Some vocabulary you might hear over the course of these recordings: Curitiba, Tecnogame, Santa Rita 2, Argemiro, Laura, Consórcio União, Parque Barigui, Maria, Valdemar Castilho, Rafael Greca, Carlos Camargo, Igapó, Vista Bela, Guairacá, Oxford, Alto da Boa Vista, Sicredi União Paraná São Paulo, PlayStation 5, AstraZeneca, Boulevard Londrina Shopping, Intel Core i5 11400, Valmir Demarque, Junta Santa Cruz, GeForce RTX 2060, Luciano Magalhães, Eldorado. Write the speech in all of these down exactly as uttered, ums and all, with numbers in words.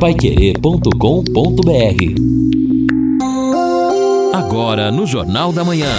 paiquerê ponto com ponto br. Agora no Jornal da Manhã.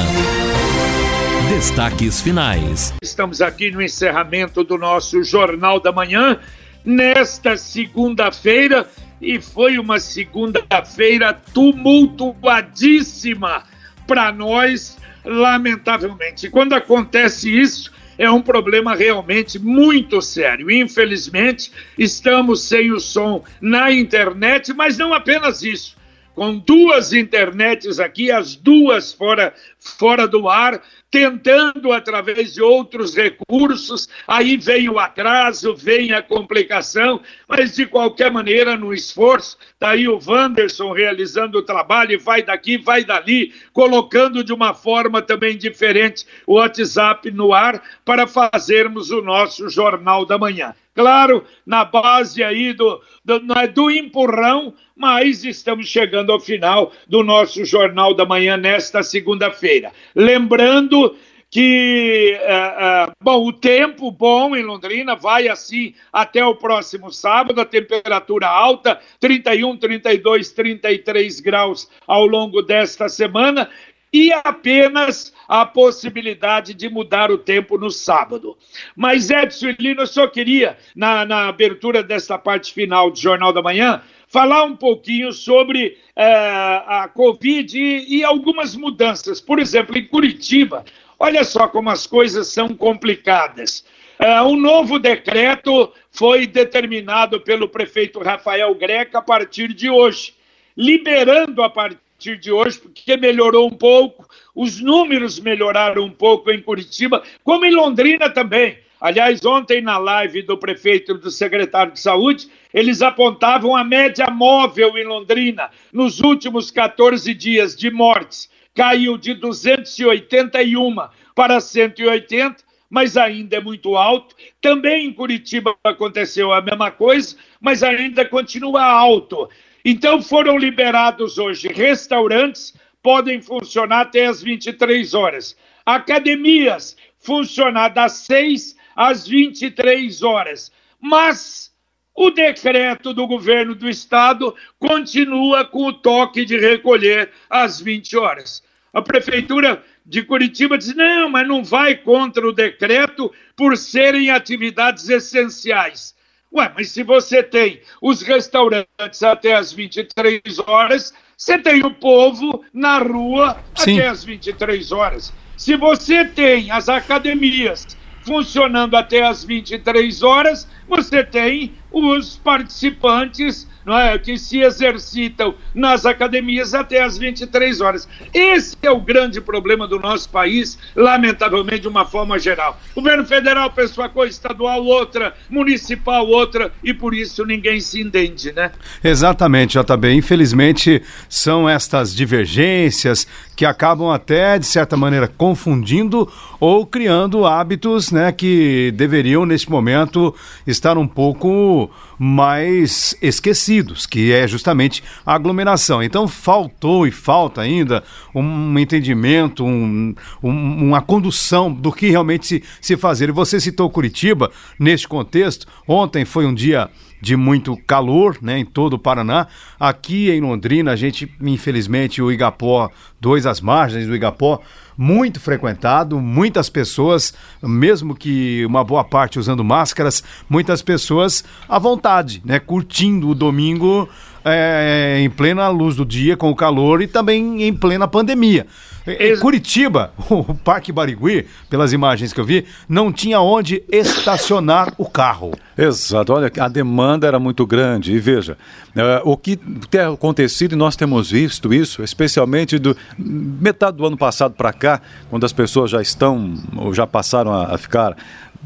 Destaques finais. Estamos aqui no encerramento do nosso Jornal da Manhã, nesta segunda-feira, e foi uma segunda-feira tumultuadíssima para nós, lamentavelmente. E quando acontece isso, é um problema realmente muito sério. Infelizmente, estamos sem o som na internet, mas não apenas isso. Com duas internets aqui, as duas fora, fora do ar, tentando através de outros recursos, aí vem o atraso, vem a complicação, mas de qualquer maneira, no esforço, está aí o Wanderson realizando o trabalho, vai daqui, vai dali, colocando de uma forma também diferente o WhatsApp no ar para fazermos o nosso Jornal da Manhã. Claro, na base aí do, do, do empurrão, mas estamos chegando ao final do nosso Jornal da Manhã nesta segunda-feira. Lembrando que uh, uh, bom, o tempo bom em Londrina vai assim até o próximo sábado, a temperatura alta, trinta e um, trinta e dois, trinta e três graus ao longo desta semana, e apenas a possibilidade de mudar o tempo no sábado. Mas, Edson e Lino, eu só queria, na, na abertura desta parte final do Jornal da Manhã, falar um pouquinho sobre é, a Covid e, e algumas mudanças. Por exemplo, em Curitiba, olha só como as coisas são complicadas. É, um novo decreto foi determinado pelo prefeito Rafael Greca a partir de hoje, liberando a partir de hoje, porque melhorou um pouco, os números melhoraram um pouco em Curitiba, como em Londrina também. Aliás, ontem na live do prefeito e do secretário de saúde, eles apontavam a média móvel em Londrina nos últimos quatorze dias de mortes. Caiu de duzentos e oitenta e um para cento e oitenta, mas ainda é muito alto. Também em Curitiba aconteceu a mesma coisa, mas ainda continua alto. Então foram liberados hoje restaurantes, podem funcionar até as vinte e três horas. Academias, funcionar das seis às vinte e três horas. Mas o decreto do governo do estado continua com o toque de recolher às vinte horas. A prefeitura de Curitiba diz, não, mas não vai contra o decreto por serem atividades essenciais. Ué, mas se você tem os restaurantes até as vinte e três horas, você tem o povo na rua Sim. até as vinte e três horas. Se você tem as academias funcionando até as vinte e três horas, você tem os participantes, não é, que se exercitam nas academias até as vinte e três horas. Esse é o grande problema do nosso país, lamentavelmente, de uma forma geral. O governo federal pensou uma coisa, estadual outra, municipal outra, e por isso ninguém se entende, né? Exatamente, J B. Infelizmente, são estas divergências que acabam até, de certa maneira, confundindo ou criando hábitos, né, que deveriam, neste momento, estar um pouco mais esquecidos, que é justamente a aglomeração. Então faltou e falta ainda um entendimento, um, um, uma condução do que realmente se, se fazer. E você citou Curitiba neste contexto. Ontem foi um dia de muito calor, né, em todo o Paraná. Aqui em Londrina, a gente, infelizmente, o Igapó dois, as margens do Igapó, muito frequentado, muitas pessoas, mesmo que uma boa parte usando máscaras, muitas pessoas à vontade, né, curtindo o domingo é, em plena luz do dia, com o calor e também em plena pandemia. Em Curitiba, o Parque Barigui, pelas imagens que eu vi, não tinha onde estacionar o carro. Exato, olha, a demanda era muito grande. E veja, uh, o que tem acontecido, e nós temos visto isso, especialmente do metade do ano passado para cá, quando as pessoas já estão, ou já passaram a, a ficar,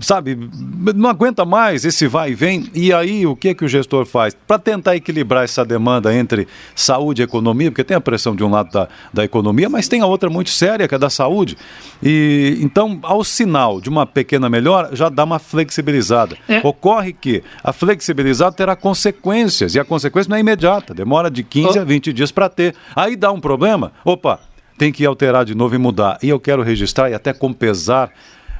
sabe, não aguenta mais esse vai e vem. E aí o que que o gestor faz? Para tentar equilibrar essa demanda entre saúde e economia, porque tem a pressão de um lado da, da economia, mas tem a outra muito séria, que é da saúde. E então, ao sinal de uma pequena melhora, já dá uma flexibilizada. É. Ocorre que a flexibilizada terá consequências, e a consequência não é imediata, demora de quinze oh. a vinte dias para ter. Aí dá um problema, opa, tem que alterar de novo e mudar. E eu quero registrar e até compensar.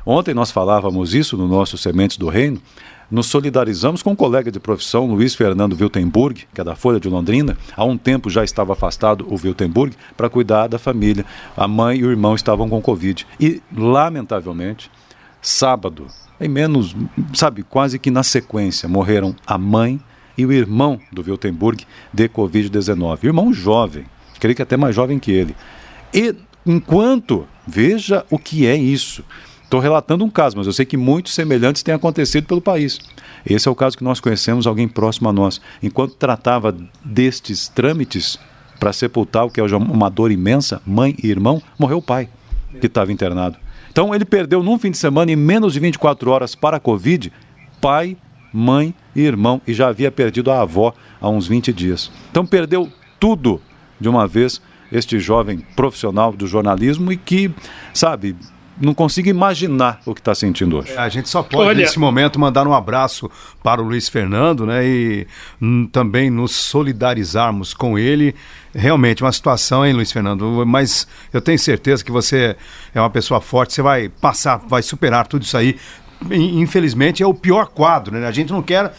Ontem nós falávamos isso no nosso Sementes do Reino, Nos solidarizamos com um colega de profissão, Luiz Fernando Wiltenburg, que é da Folha de Londrina. Há um tempo já estava afastado o Wiltenburg para cuidar da família. A mãe e o irmão estavam com Covid. E, lamentavelmente, sábado, em menos, sabe, quase que na sequência, morreram a mãe e o irmão do Wiltenburg de Covid dezenove. Irmão jovem, creio que até mais jovem que ele. E, enquanto, veja o que é isso. Estou relatando um caso, mas eu sei que muitos semelhantes têm acontecido pelo país. Esse é o caso que nós conhecemos, alguém próximo a nós. Enquanto tratava destes trâmites para sepultar, o que é uma dor imensa, mãe e irmão, morreu o pai, que estava internado. Então, ele perdeu num fim de semana, em menos de vinte e quatro horas para a Covid, pai, mãe e irmão, e já havia perdido a avó há uns vinte dias. Então, perdeu tudo de uma vez este jovem profissional do jornalismo e que, sabe, não consigo imaginar o que está sentindo hoje. É, a gente só pode, Olha... nesse momento, mandar um abraço para o Luiz Fernando, né? E hum, também nos solidarizarmos com ele. Realmente, uma situação, hein, Luiz Fernando? Mas eu tenho certeza que você é uma pessoa forte, você vai passar, vai superar tudo isso aí. Infelizmente, é o pior quadro, né? A gente não quer...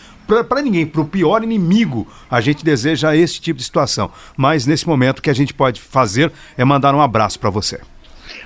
para ninguém, para o pior inimigo, a gente deseja esse tipo de situação. Mas, nesse momento, o que a gente pode fazer é mandar um abraço para você.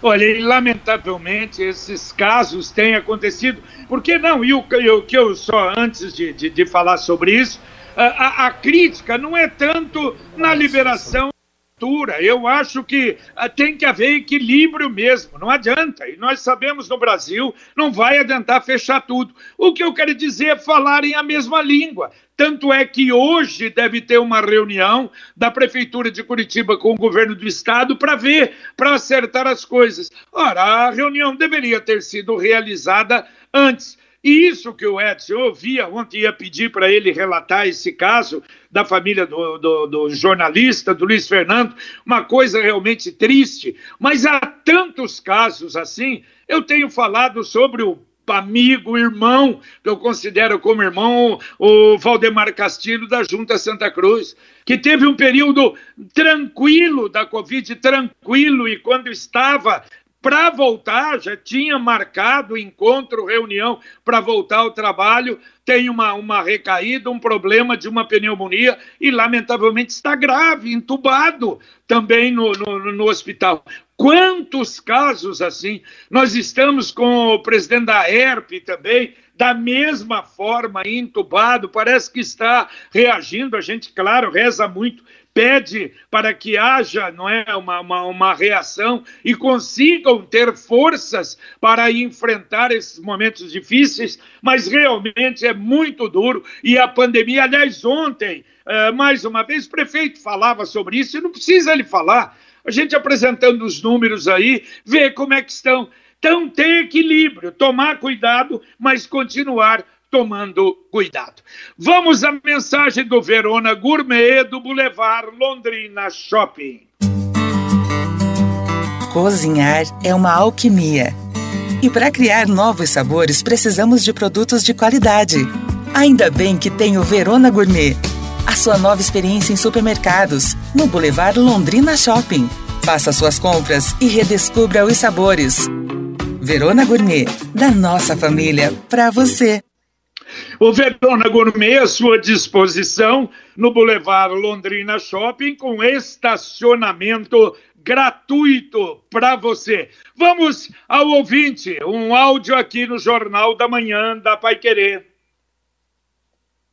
Olha, e lamentavelmente esses casos têm acontecido, porque não, e o que eu só, antes de, de, de falar sobre isso, a, a crítica não é tanto na liberação da cultura, eu acho que tem que haver equilíbrio mesmo, não adianta, e nós sabemos no Brasil, não vai adiantar fechar tudo. O que eu quero dizer é falarem a mesma língua. Tanto é que hoje deve ter uma reunião da Prefeitura de Curitiba com o governo do estado para ver, para acertar as coisas. Ora, a reunião deveria ter sido realizada antes. E isso que o Edson, eu ouvia ontem, ia pedir para ele relatar esse caso da família do, do, do jornalista, do Luiz Fernando, uma coisa realmente triste. Mas há tantos casos assim, eu tenho falado sobre o amigo, irmão, que eu considero como irmão, o Valdemar Castilho da Junta Santa Cruz, que teve um período tranquilo da Covid, tranquilo, e quando estava para voltar, já tinha marcado encontro, reunião para voltar ao trabalho, tem uma, uma recaída, um problema de uma pneumonia e lamentavelmente está grave, entubado também no, no, no hospital. Quantos casos assim? Nós estamos com o presidente da E R P também, da mesma forma, entubado, parece que está reagindo, a gente, claro, reza muito, pede para que haja, não é, uma, uma, uma reação e consigam ter forças para enfrentar esses momentos difíceis, mas realmente é muito duro e a pandemia, aliás, ontem, eh, mais uma vez, o prefeito falava sobre isso e não precisa ele falar. A gente apresentando os números aí, vê como é que estão. Então, tem equilíbrio, tomar cuidado, mas continuar tomando cuidado. Vamos à mensagem do Verona Gourmet do Boulevard Londrina Shopping. Cozinhar é uma alquimia. E para criar novos sabores, precisamos de produtos de qualidade. Ainda bem que tem o Verona Gourmet. A sua nova experiência em supermercados, no Boulevard Londrina Shopping. Faça suas compras e redescubra os sabores. Verona Gourmet, da nossa família, para você. O Verona Gourmet à sua disposição no Boulevard Londrina Shopping com estacionamento gratuito para você. Vamos ao ouvinte, um áudio aqui no Jornal da Manhã da Paiquerê.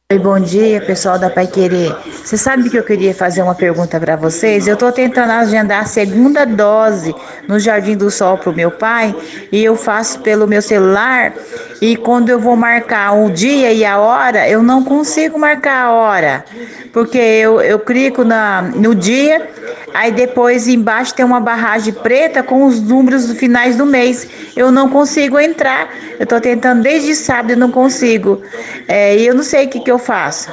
Oi, bom dia, pessoal da Paiquerê. Você sabe que eu queria fazer uma pergunta para vocês? Eu estou tentando agendar a segunda dose no Jardim do Sol para o meu pai e eu faço pelo meu celular e quando eu vou marcar o dia e a hora, eu não consigo marcar a hora, porque eu, eu clico na, no dia, aí depois embaixo tem uma barragem preta com os números dos finais do mês. Eu não consigo entrar, eu estou tentando desde sábado e não consigo. É, eu não sei o que, que eu faço.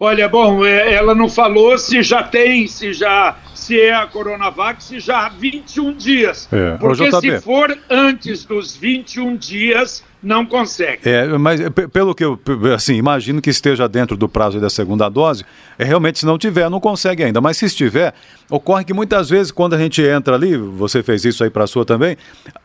Olha, bom, ela não falou se já tem, se já se é a Coronavac, se já há vinte e um dias. É. Porque se for antes dos vinte e um dias, não consegue. É, mas pelo que eu assim, imagino que esteja dentro do prazo da segunda dose, é, realmente se não tiver, não consegue ainda. Mas se estiver, ocorre que muitas vezes quando a gente entra ali, você fez isso aí para a sua também,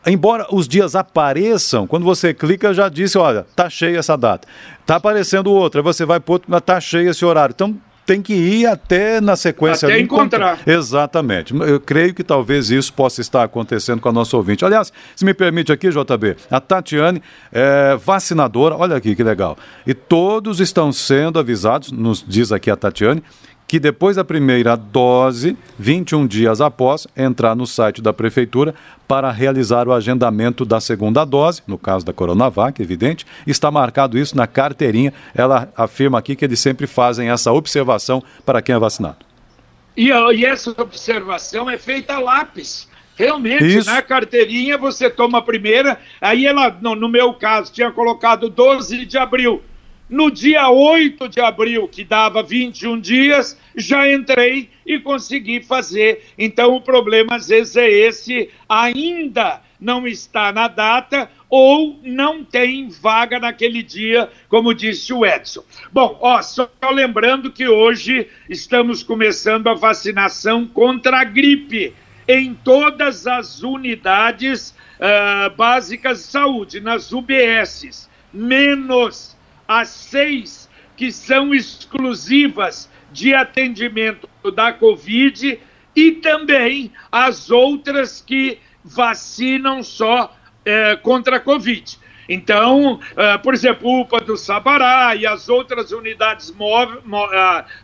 embora os dias apareçam, quando você clica já disse, olha, tá cheia essa data. Tá aparecendo outra, você vai pôr, tá cheio esse horário. Então, tem que ir até na sequência... Até encontrar. Encontrar. Exatamente. Eu creio que talvez isso possa estar acontecendo com a nossa ouvinte. Aliás, se me permite aqui, J B, a Tatiane é vacinadora, olha aqui que legal, e todos estão sendo avisados, nos diz aqui a Tatiane, que depois da primeira dose, vinte e um dias após, entrar no site da Prefeitura para realizar o agendamento da segunda dose, no caso da Coronavac, evidente, está marcado isso na carteirinha. Ela afirma aqui que eles sempre fazem essa observação para quem é vacinado. E, e essa observação é feita a lápis. Realmente, isso. Na carteirinha você toma a primeira, aí ela, no, no meu caso, tinha colocado doze de abril. No dia oito de abril, que dava vinte e um dias, já entrei e consegui fazer. Então, o problema, às vezes, é esse. Ainda não está na data ou não tem vaga naquele dia, como disse o Edson. Bom, ó, só lembrando que hoje estamos começando a vacinação contra a gripe em todas as unidades uh, básicas de saúde, nas U B Ss, menos as seis que são exclusivas de atendimento da Covid e também as outras que vacinam só é, contra a Covid. Então, é, por exemplo, U P A do Sabará e as outras unidades, mov...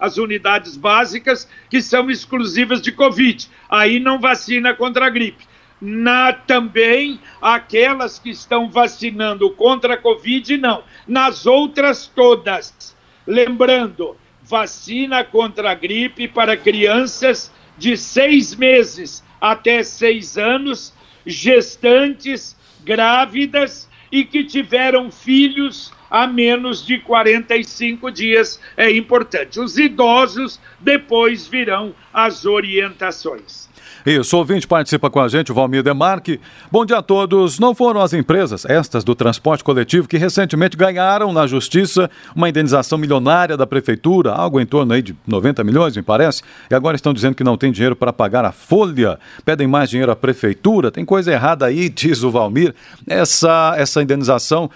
as unidades básicas que são exclusivas de Covid. Aí não vacina contra a gripe. Na, também aquelas que estão vacinando contra a Covid, não. Nas outras todas. Lembrando, vacina contra a gripe para crianças de seis meses até seis anos, gestantes, grávidas e que tiveram filhos a menos de quarenta e cinco dias. É importante. Os idosos depois virão as orientações. Isso, ouvinte participa com a gente, o Valmir Demarque. Bom dia a todos. Não foram as empresas, estas do transporte coletivo, que recentemente ganharam na Justiça uma indenização milionária da Prefeitura, algo em torno aí de noventa milhões, me parece, e agora estão dizendo que não tem dinheiro para pagar a folha, pedem mais dinheiro à Prefeitura, tem coisa errada aí, diz o Valmir. Essa, essa indenização...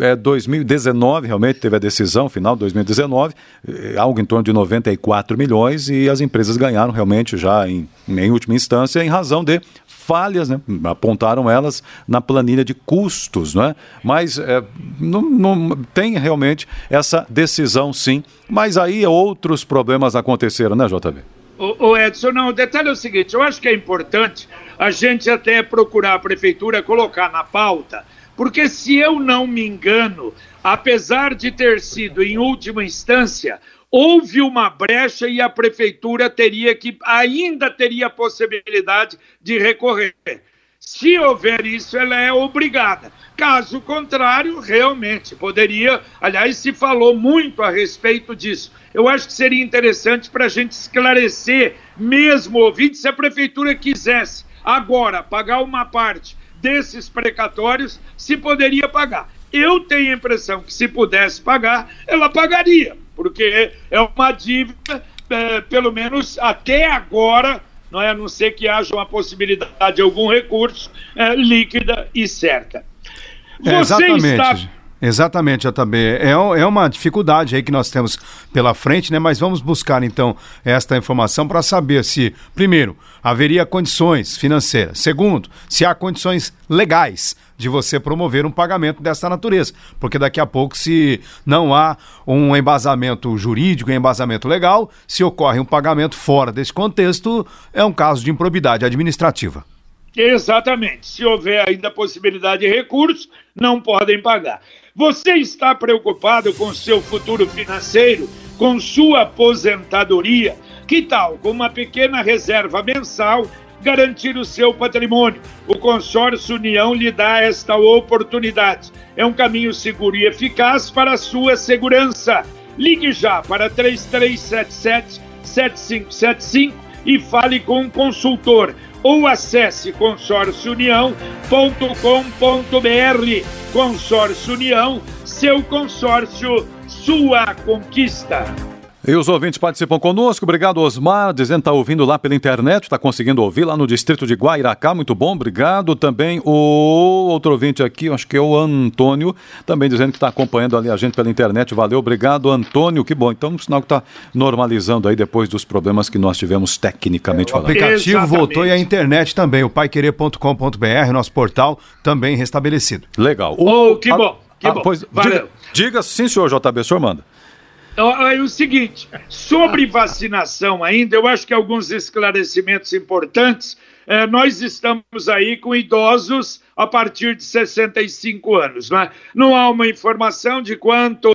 É, dois mil e dezenove, realmente teve a decisão final, dois mil e dezenove, algo em torno de noventa e quatro milhões, e as empresas ganharam realmente já em, em última instância em razão de falhas, né? Apontaram elas na planilha de custos, né? Mas é, não, não, tem realmente essa decisão sim, mas aí outros problemas aconteceram, né, J B? O, o Edson, não, o detalhe é o seguinte, eu acho que é importante a gente até procurar a Prefeitura colocar na pauta. Porque, se eu não me engano, apesar de ter sido em última instância, houve uma brecha e a prefeitura teria que, ainda teria a possibilidade de recorrer. Se houver isso, ela é obrigada. Caso contrário, realmente poderia... Aliás, se falou muito a respeito disso. Eu acho que seria interessante para a gente esclarecer, mesmo ouvinte, se a prefeitura quisesse agora pagar uma parte desses precatórios, se poderia pagar. Eu tenho a impressão que se pudesse pagar, ela pagaria, porque é uma dívida, é, pelo menos até agora, não é? A não ser que haja uma possibilidade de algum recurso, é, líquida e certa. Você é, exatamente. Está... Exatamente, J B. É, é uma dificuldade aí que nós temos pela frente, né? Mas vamos buscar, então, esta informação para saber se, primeiro, haveria condições financeiras. Segundo, se há condições legais de você promover um pagamento dessa natureza. Porque daqui a pouco, se não há um embasamento jurídico, um embasamento legal, se ocorre um pagamento fora desse contexto, é um caso de improbidade administrativa. Exatamente. Se houver ainda possibilidade de recurso, não podem pagar. Você está preocupado com seu futuro financeiro, com sua aposentadoria? Que tal, com uma pequena reserva mensal, garantir o seu patrimônio? O Consórcio União lhe dá esta oportunidade. É um caminho seguro e eficaz para a sua segurança. Ligue já para três três sete sete, sete cinco sete cinco e fale com um consultor ou acesse consórcio união ponto com ponto br. Consórcio União, seu consórcio, sua conquista. E os ouvintes participam conosco. Obrigado, Osmar, dizendo que está ouvindo lá pela internet, está conseguindo ouvir lá no distrito de Guairacá. Muito bom, obrigado. Também o outro ouvinte aqui, acho que é o Antônio, também dizendo que está acompanhando ali a gente pela internet. Valeu, obrigado, Antônio. Que bom. Então, um sinal que está normalizando aí depois dos problemas que nós tivemos tecnicamente falando. O aplicativo Exatamente. voltou e a internet também. O paiquerê ponto com ponto br, nosso portal, também restabelecido. Legal. O... Oh, que bom, que ah, bom. Pois, diga, diga, sim, senhor J B, o senhor manda. É o seguinte, sobre vacinação ainda, eu acho que alguns esclarecimentos importantes, é, nós estamos aí com idosos a partir de sessenta e cinco anos, né? Não há uma informação de quanto,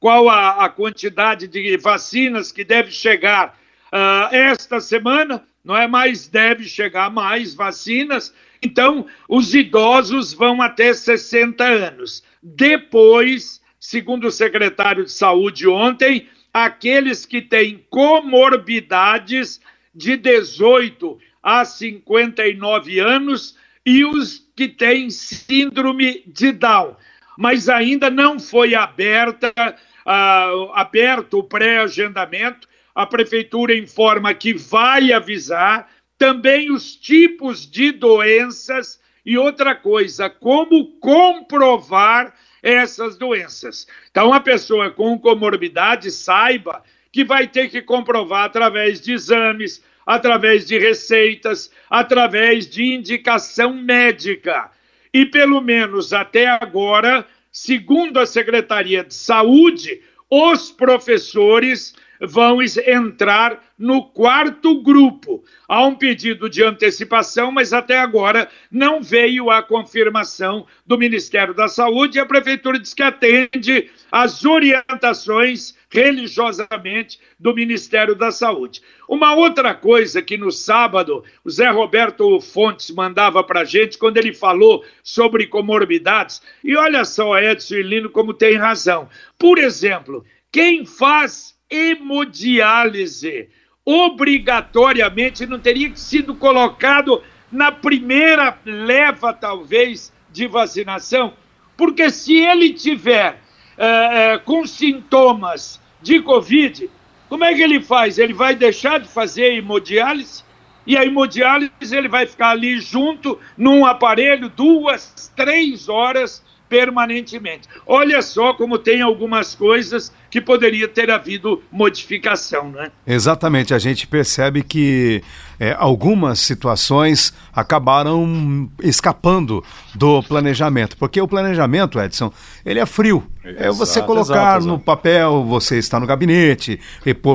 qual a, a quantidade de vacinas que deve chegar uh, esta semana, não é? Mas deve chegar mais vacinas, então os idosos vão até sessenta anos, depois... Segundo o secretário de Saúde ontem, aqueles que têm comorbidades de dezoito a cinquenta e nove anos e os que têm síndrome de Down. Mas ainda não foi aberta, uh, aberto o pré-agendamento. A prefeitura informa que vai avisar também os tipos de doenças e outra coisa, como comprovar essas doenças. Então, a pessoa com comorbidade saiba que vai ter que comprovar através de exames, através de receitas, através de indicação médica. E, pelo menos até agora, segundo a Secretaria de Saúde, os professores vão entrar no quarto grupo. Há um pedido de antecipação, mas até agora não veio a confirmação do Ministério da Saúde e a Prefeitura diz que atende às orientações religiosamente do Ministério da Saúde. Uma outra coisa que no sábado o Zé Roberto Fontes mandava para a gente quando ele falou sobre comorbidades, e olha só, Edson e Lino, como tem razão. Por exemplo, quem faz hemodiálise obrigatoriamente não teria sido colocado na primeira leva, talvez, de vacinação, porque se ele tiver é, com sintomas de Covid, como é que ele faz? Ele vai deixar de fazer hemodiálise e a hemodiálise ele vai ficar ali junto num aparelho duas, três horas permanentemente. Olha só como tem algumas coisas que poderia ter havido modificação, né? Exatamente, a gente percebe que é, algumas situações acabaram escapando do planejamento, porque o planejamento, Edson, ele é frio. É você exato, colocar exato, exato. no papel, você está no gabinete,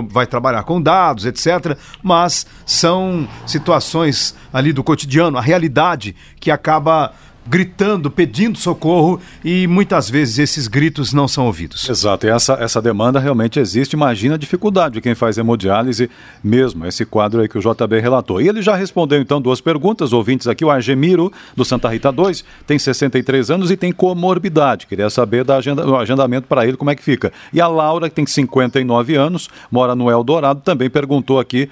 vai trabalhar com dados, etcétera. Mas são situações ali do cotidiano, a realidade que acaba gritando, pedindo socorro e muitas vezes esses gritos não são ouvidos. Exato, e essa, essa demanda realmente existe, imagina a dificuldade de quem faz hemodiálise mesmo, esse quadro aí que o J B relatou. E ele já respondeu então duas perguntas, ouvintes aqui, o Argemiro do Santa Rita dois tem sessenta e três anos e tem comorbidade, queria saber da agenda, do agendamento para ele, como é que fica. E a Laura, que tem cinquenta e nove anos, mora no Eldorado, também perguntou aqui,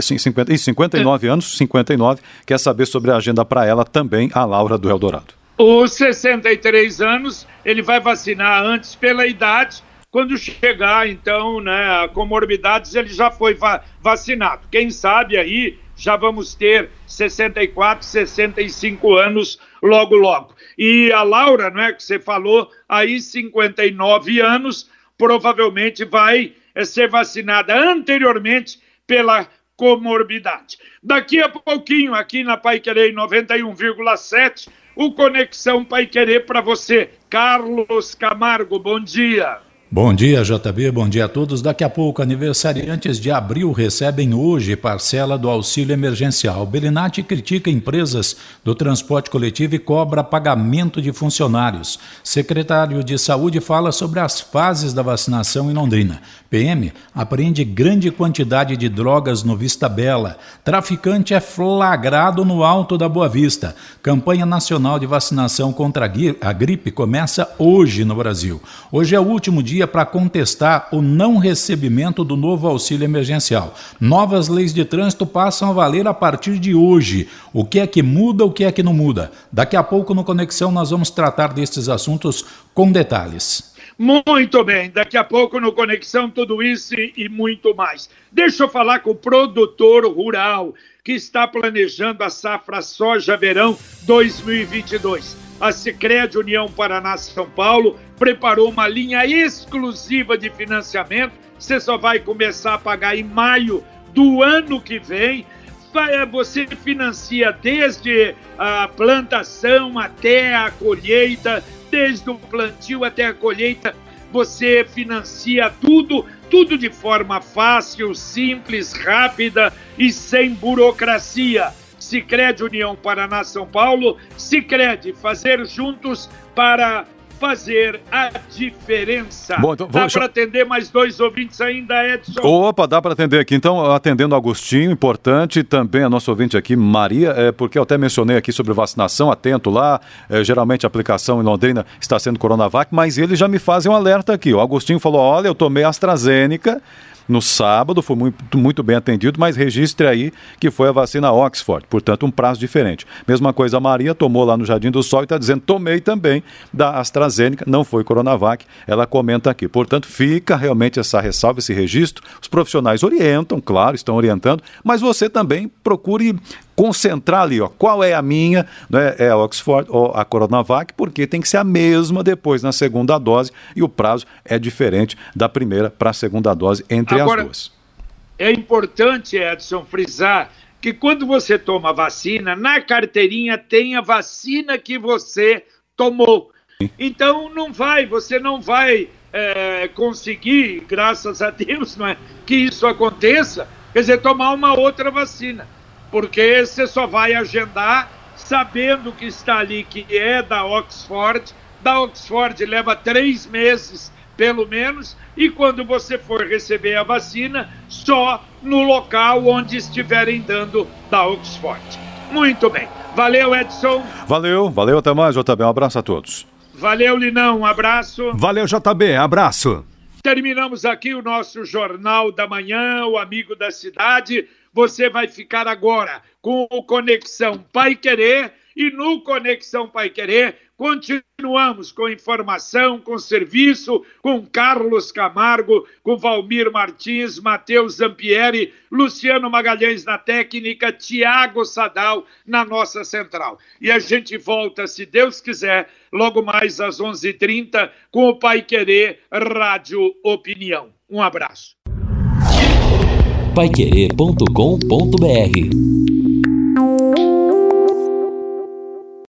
cinquenta, cinquenta e nove anos, cinquenta e nove, quer saber sobre a agenda para ela também, a Laura do Eldorado. Os sessenta e três anos, ele vai vacinar antes pela idade, quando chegar, então, né, a comorbidades, ele já foi va- vacinado. Quem sabe aí já vamos ter sessenta e quatro, sessenta e cinco anos logo, logo. E a Laura, né, que você falou, aí cinquenta e nove anos, provavelmente vai é, ser vacinada anteriormente pela comorbidade. Daqui a pouquinho, aqui na Paiquerê noventa e um vírgula sete, o Conexão Paiquerê para você. Carlos Camargo, bom dia. Bom dia, J B, bom dia a todos. Daqui a pouco, aniversariantes de abril recebem hoje parcela do auxílio emergencial. Belinati critica empresas do transporte coletivo e cobra pagamento de funcionários. Secretário de Saúde fala sobre as fases da vacinação em Londrina. P M apreende grande quantidade de drogas no Vista Bela. Traficante é flagrado no Alto da Boa Vista. Campanha nacional de vacinação contra a gripe começa hoje no Brasil. Hoje é o último dia maioria para contestar o não recebimento do novo auxílio emergencial. Novas leis de trânsito passam a valer a partir de hoje. O que é que muda, o que é que não muda? Daqui a pouco no Conexão nós vamos tratar destes assuntos com detalhes. Muito bem, daqui a pouco no Conexão tudo isso e muito mais. Deixa eu falar com o produtor rural que está planejando a safra soja verão dois mil e vinte e dois. A Sicredi União Paraná São Paulo preparou uma linha exclusiva de financiamento. Você só vai começar a pagar em maio do ano que vem. Você financia desde a plantação até a colheita, desde o plantio até a colheita. Você financia tudo, tudo de forma fácil, simples, rápida e sem burocracia. Sicredi União Paraná São Paulo, Sicredi, fazer juntos para fazer a diferença. Bom, então, dá para atender mais dois ouvintes ainda, Edson? Opa, dá para atender aqui. Então, atendendo Agostinho, importante, também a nossa ouvinte aqui, Maria, é, porque eu até mencionei aqui sobre vacinação, atento lá, é, geralmente a aplicação em Londrina está sendo Coronavac, mas eles já me fazem um alerta aqui. O Agostinho falou, olha, eu tomei AstraZeneca, no sábado, foi muito, muito bem atendido, mas registre aí que foi a vacina Oxford, portanto um prazo diferente. Mesma coisa, a Maria tomou lá no Jardim do Sol e está dizendo, tomei também da AstraZeneca, não foi Coronavac, ela comenta aqui. Portanto, fica realmente essa ressalva, esse registro, os profissionais orientam, claro, estão orientando, mas você também procure concentrar ali, ó, qual é a minha, né, é a Oxford ou a Coronavac, porque tem que ser a mesma depois na segunda dose e o prazo é diferente da primeira para a segunda dose entre Agora, as duas. É importante, Edson, frisar que quando você toma a vacina, na carteirinha tem a vacina que você tomou. Sim. Então não vai, você não vai é, conseguir, graças a Deus, não é, que isso aconteça, quer dizer, tomar uma outra vacina. Porque você só vai agendar sabendo que está ali, que é da Oxford. Da Oxford leva três meses, pelo menos, e quando você for receber a vacina, só no local onde estiverem dando da Oxford. Muito bem. Valeu, Edson. Valeu, valeu, até mais, J B. Um abraço a todos. Valeu, Linão, um abraço. Valeu, J B, abraço. Terminamos aqui o nosso Jornal da Manhã, o Amigo da Cidade. Você vai ficar agora com o Conexão Paiquerê e no Conexão Paiquerê continuamos com informação, com serviço, com Carlos Camargo, com Valmir Martins, Matheus Zampieri, Luciano Magalhães na técnica, Tiago Sadal na nossa central. E a gente volta, se Deus quiser, logo mais às onze e trinta com o Paiquerê Rádio Opinião. Um abraço. paiquerê ponto com ponto br